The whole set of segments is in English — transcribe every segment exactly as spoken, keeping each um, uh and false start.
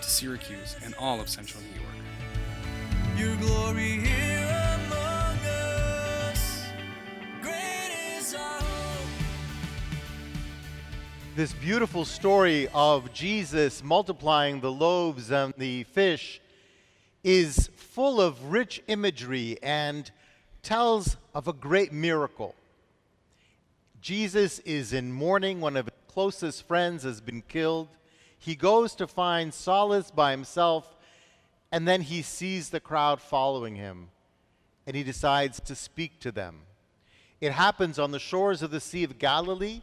to Syracuse and all of central New York. Your glory here among us, great is our hope. This beautiful story of Jesus multiplying the loaves and the fish is full of rich imagery and tells of a great miracle. Jesus is in mourning. One of his closest friends has been killed. He goes to find solace by himself, and then he sees the crowd following him, and he decides to speak to them. It happens on the shores of the Sea of Galilee.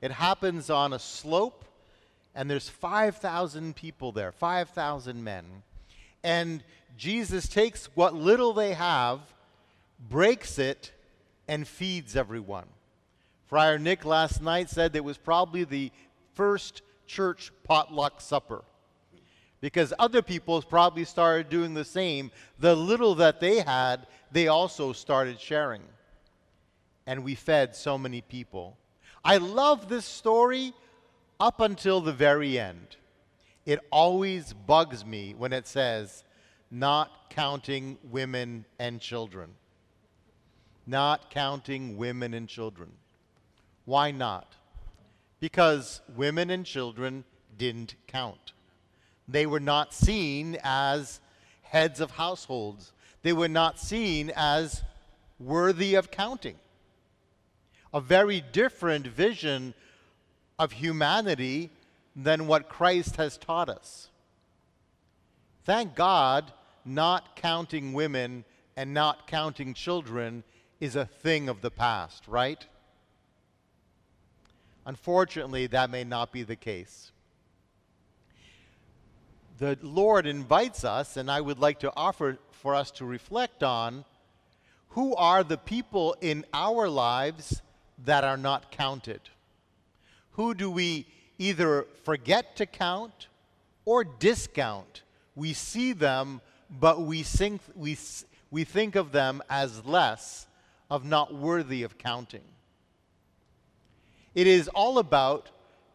It happens on a slope, and there's five thousand people there, five thousand men. And Jesus takes what little they have, breaks it, and feeds everyone. Friar Nick last night said it was probably the first church potluck supper, because other people probably started doing the same. The little that they had, they also started sharing. And we fed so many people. I love this story up until the very end. It always bugs me when it says, not counting women and children. Not counting women and children. Why not? Because women and children didn't count. They were not seen as heads of households. They were not seen as worthy of counting. A very different vision of humanity than what Christ has taught us. Thank God, not counting women and not counting children is a thing of the past, right? Unfortunately, that may not be the case. The Lord invites us, and I would like to offer for us to reflect on, who are the people in our lives that are not counted? Who do we either forget to count or discount? We see them, but we think, we, we think of them as less, of not worthy of counting. It is all about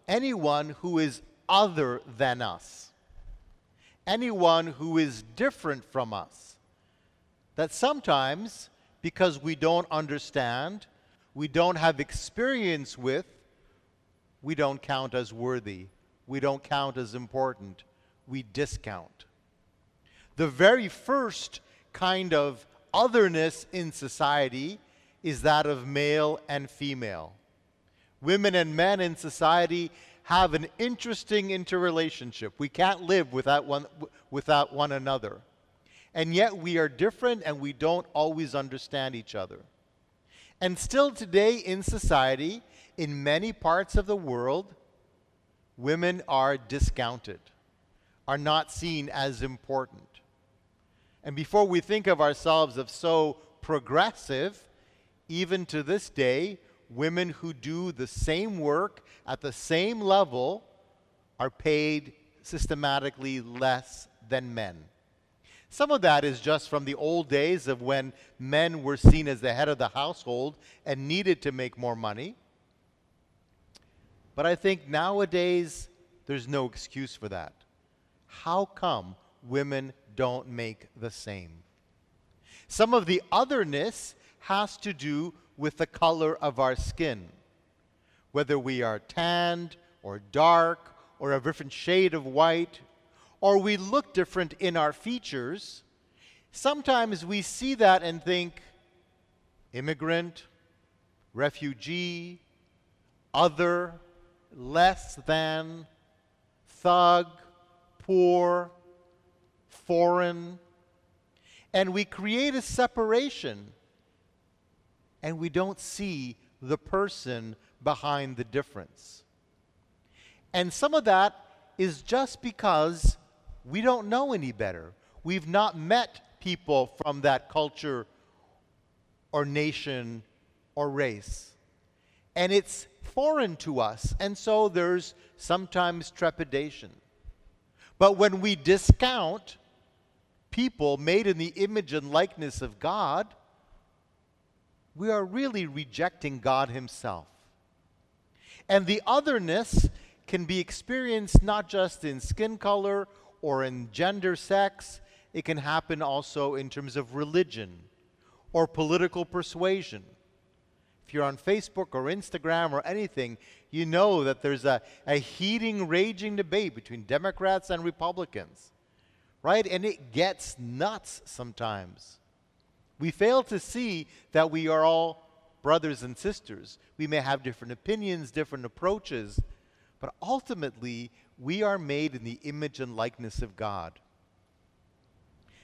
anyone who is other than us, anyone who is different from us, that sometimes, because we don't understand, we don't have experience with, we don't count as worthy. We don't count as important. We discount. The very first kind of otherness in society is that of male and female. Women and men in society have an interesting interrelationship. We can't live without one, without one another. And yet we are different, and we don't always understand each other. And still today in society, in many parts of the world, women are discounted, are not seen as important. And before we think of ourselves as so progressive, even to this day, women who do the same work at the same level are paid systematically less than men. Some of that is just from the old days of when men were seen as the head of the household and needed to make more money. But I think nowadays there's no excuse for that. How come women don't make the same? Some of the otherness has to do with the color of our skin. Whether we are tanned or dark or a different shade of white, or we look different in our features, sometimes we see that and think, immigrant, refugee, other, less than, thug, poor, foreign. And we create a separation, and we don't see the person behind the difference. And some of that is just because we don't know any better. we've not met people from that culture or nation or race. And it's foreign to us, and so there's sometimes trepidation. But when we discount people made in the image and likeness of God, we are really rejecting God himself. And the otherness can be experienced not just in skin color or in gender, sex. It can happen also in terms of religion or political persuasion. If you're on Facebook or Instagram or anything, you know that there's a, a heating, raging debate between Democrats and Republicans, right? And it gets nuts sometimes. We fail to see that we are all brothers and sisters. We may have different opinions, different approaches, but ultimately, we are made in the image and likeness of God.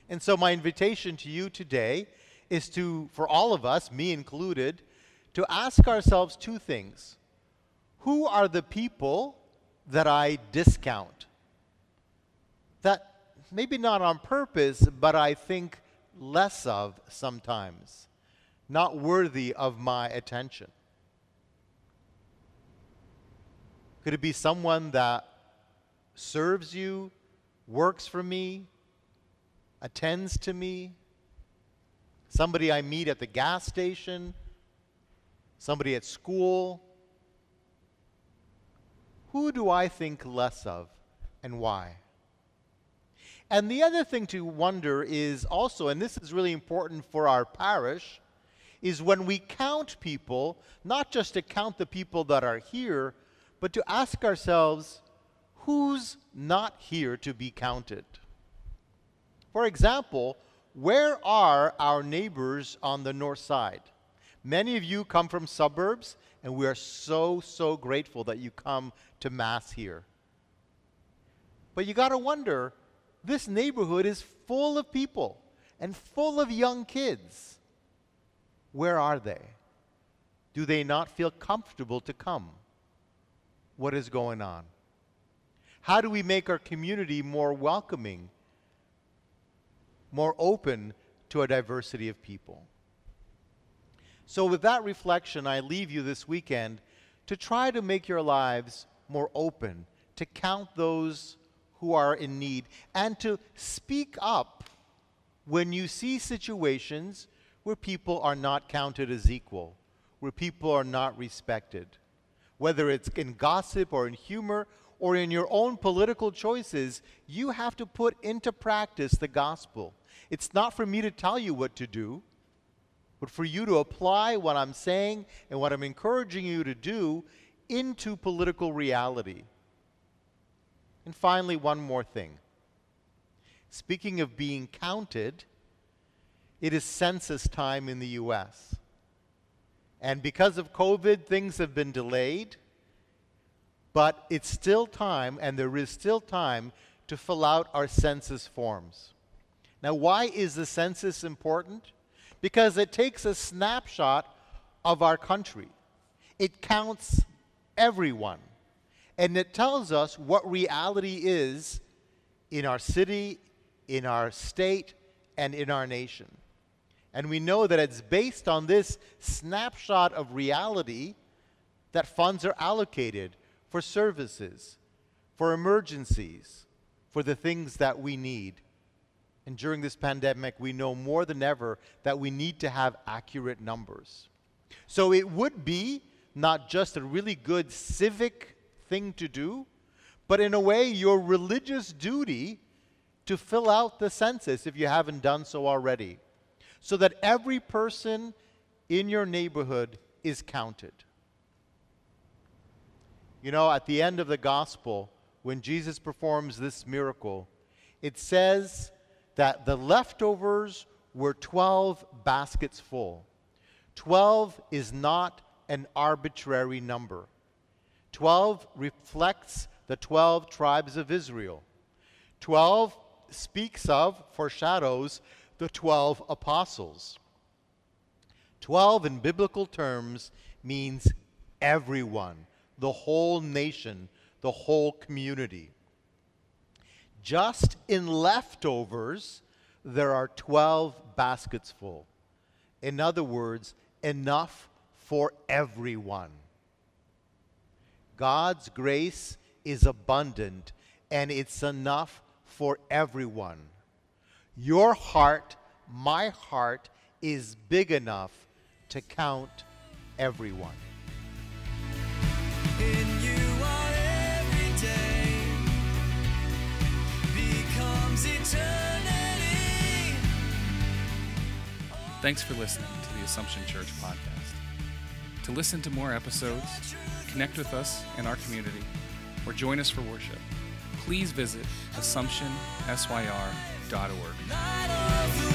And so my invitation to you today is to, for all of us, me included, to ask ourselves two things. Who are the people that I discount? That maybe not on purpose, but I think less of sometimes, not worthy of my attention. Could it be someone that serves you, works for me, attends to me, somebody I meet at the gas station, somebody at school? Who do I think less of, and why? And the other thing to wonder is also, and this is really important for our parish, is when we count people, not just to count the people that are here, but to ask ourselves, who's not here to be counted? For example, where are our neighbors on the north side? Many of you come from suburbs, and we are so, so grateful that you come to Mass here. But you got to wonder, this neighborhood is full of people and full of young kids. Where are they? Do they not feel comfortable to come? What is going on? How do we make our community more welcoming, more open to a diversity of people? So with that reflection, I leave you this weekend to try to make your lives more open, to count those who are in need, and to speak up when you see situations where people are not counted as equal, where people are not respected. Whether it's in gossip or in humor or in your own political choices, you have to put into practice the gospel. It's not for me to tell you what to do, but for you to apply what I'm saying and what I'm encouraging you to do into political reality. And finally, one more thing. Speaking of being counted, it is census time in the U S And because of COVID, things have been delayed, but it's still time, and there is still time, to fill out our census forms. Now, why is the census important? Because it takes a snapshot of our country. It counts everyone, and it tells us what reality is in our city, in our state, and in our nation. And we know that it's based on this snapshot of reality that funds are allocated for services, for emergencies, for the things that we need. And during this pandemic, we know more than ever that we need to have accurate numbers. So it would be not just a really good civic thing to do, but in a way your religious duty to fill out the census if you haven't done so already, so that every person in your neighborhood is counted. You know, at the end of the gospel, when Jesus performs this miracle, it says that the leftovers were twelve baskets full. twelve is not an arbitrary number. twelve reflects the twelve tribes of Israel. twelve speaks of, foreshadows, the twelve apostles. Twelve in biblical terms means everyone, the whole nation, the whole community. Just in leftovers, there are twelve baskets full. In other words, enough for everyone. God's grace is abundant, and it's enough for everyone. Your heart, my heart, is big enough to count everyone. In you our every day becomes eternity. Thanks for listening to the Assumption Church podcast. To listen to more episodes, connect with us in our community, or join us for worship, please visit assumption s y r dot org.